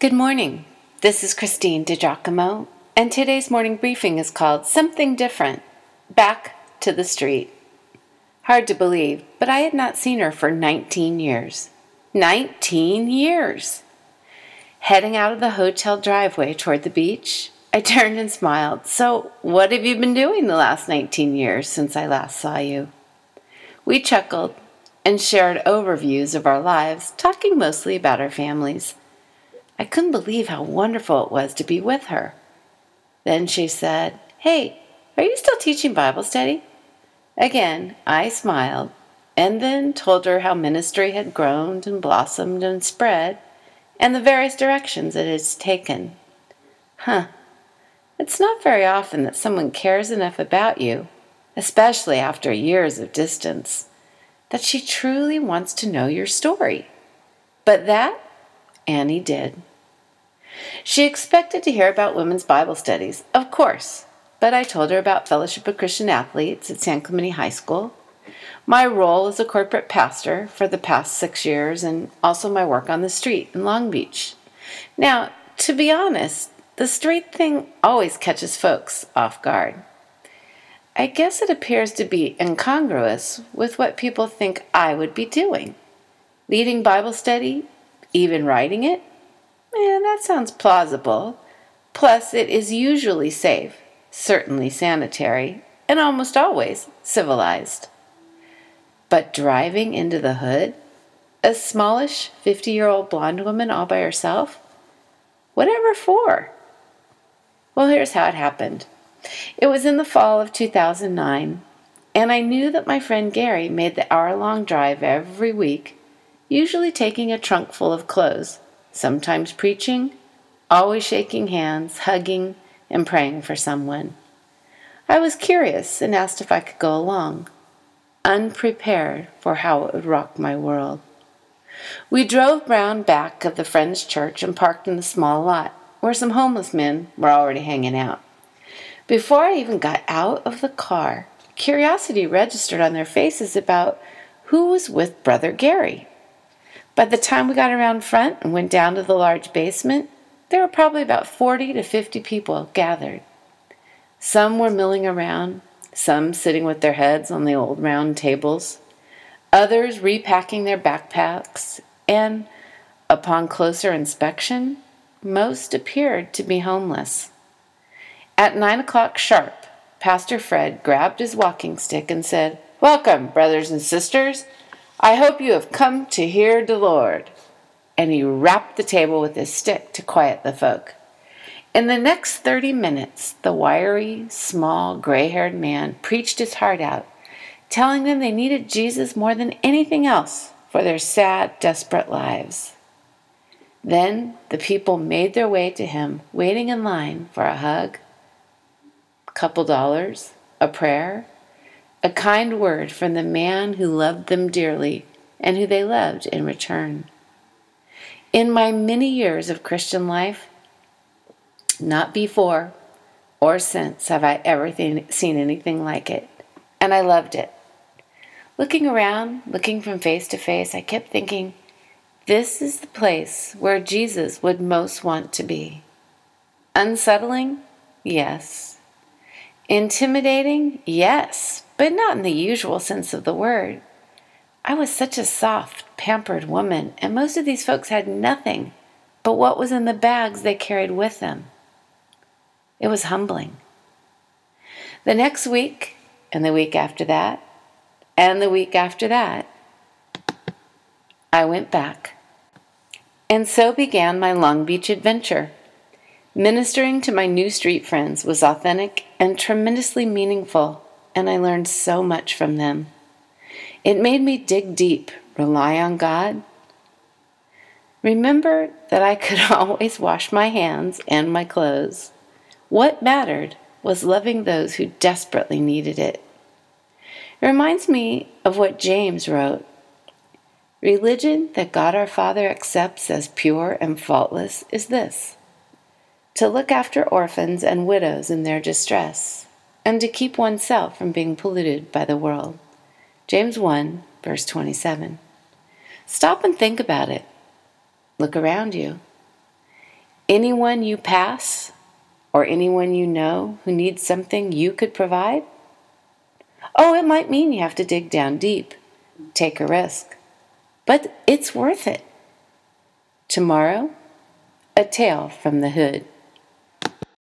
Good morning. This is Christine DiGiacomo, and today's morning briefing is called Something Different, Back to the Street. Hard to believe, but I had not seen her for 19 years. 19 years! Heading out of the hotel driveway toward the beach, I turned and smiled. So, what have you been doing the last 19 years since I last saw you? We chuckled and shared overviews of our lives, talking mostly about our families. I couldn't believe how wonderful it was to be with her. Then she said, "Hey, are you still teaching Bible study?" Again, I smiled and then told her how ministry had grown and blossomed and spread and the various directions it has taken. It's not very often that someone cares enough about you, especially after years of distance, that she truly wants to know your story. But that Annie did. She expected to hear about women's Bible studies, of course, but I told her about Fellowship of Christian Athletes at San Clemente High School, my role as a corporate pastor for the past 6 years, and also my work on the street in Long Beach. Now, to be honest, the street thing always catches folks off guard. I guess it appears to be incongruous with what people think I would be doing. Leading Bible study? Even writing it? That sounds plausible. Plus, it is usually safe, certainly sanitary, and almost always civilized. But driving into the hood? A smallish 50-year-old blonde woman all by herself? Whatever for? Well, here's how it happened. It was in the fall of 2009, and I knew that my friend Gary made the hour-long drive every week, usually taking a trunk full of clothes, sometimes preaching, always shaking hands, hugging, and praying for someone. I was curious and asked if I could go along, unprepared for how it would rock my world. We drove round back of the Friends Church and parked in the small lot, where some homeless men were already hanging out. Before I even got out of the car, curiosity registered on their faces about who was with Brother Gary. By the time we got around front and went down to the large basement, there were probably about 40 to 50 people gathered. Some were milling around, some sitting with their heads on the old round tables, others repacking their backpacks, and, upon closer inspection, most appeared to be homeless. At 9 o'clock sharp, Pastor Fred grabbed his walking stick and said, "Welcome, brothers and sisters. I hope you have come to hear the Lord." And he rapped the table with his stick to quiet the folk. In the next 30 minutes, the wiry, small, gray-haired man preached his heart out, telling them they needed Jesus more than anything else for their sad, desperate lives. Then the people made their way to him, waiting in line for a hug, a couple dollars, a prayer, a kind word from the man who loved them dearly and who they loved in return. In my many years of Christian life, not before or since have I ever seen anything like it, and I loved it. Looking around, looking from face to face, I kept thinking, this is the place where Jesus would most want to be. Unsettling? Yes. Intimidating? Yes, but not in the usual sense of the word. I was such a soft, pampered woman, and most of these folks had nothing but what was in the bags they carried with them. It was humbling. The next week, and the week after that, and the week after that, I went back. And so began my Long Beach adventure. Ministering to my new street friends was authentic and tremendously meaningful, and I learned so much from them. It made me dig deep, rely on God. Remember that I could always wash my hands and my clothes. What mattered was loving those who desperately needed it. It reminds me of what James wrote. Religion that God our Father accepts as pure and faultless is this: to look after orphans and widows in their distress, and to keep oneself from being polluted by the world. James 1, verse 27. Stop and think about it. Look around you. anyone you pass or anyone you know who needs something you could provide? Oh, it might mean you have to dig down deep, take a risk, but it's worth it. Tomorrow, a tale from the hood.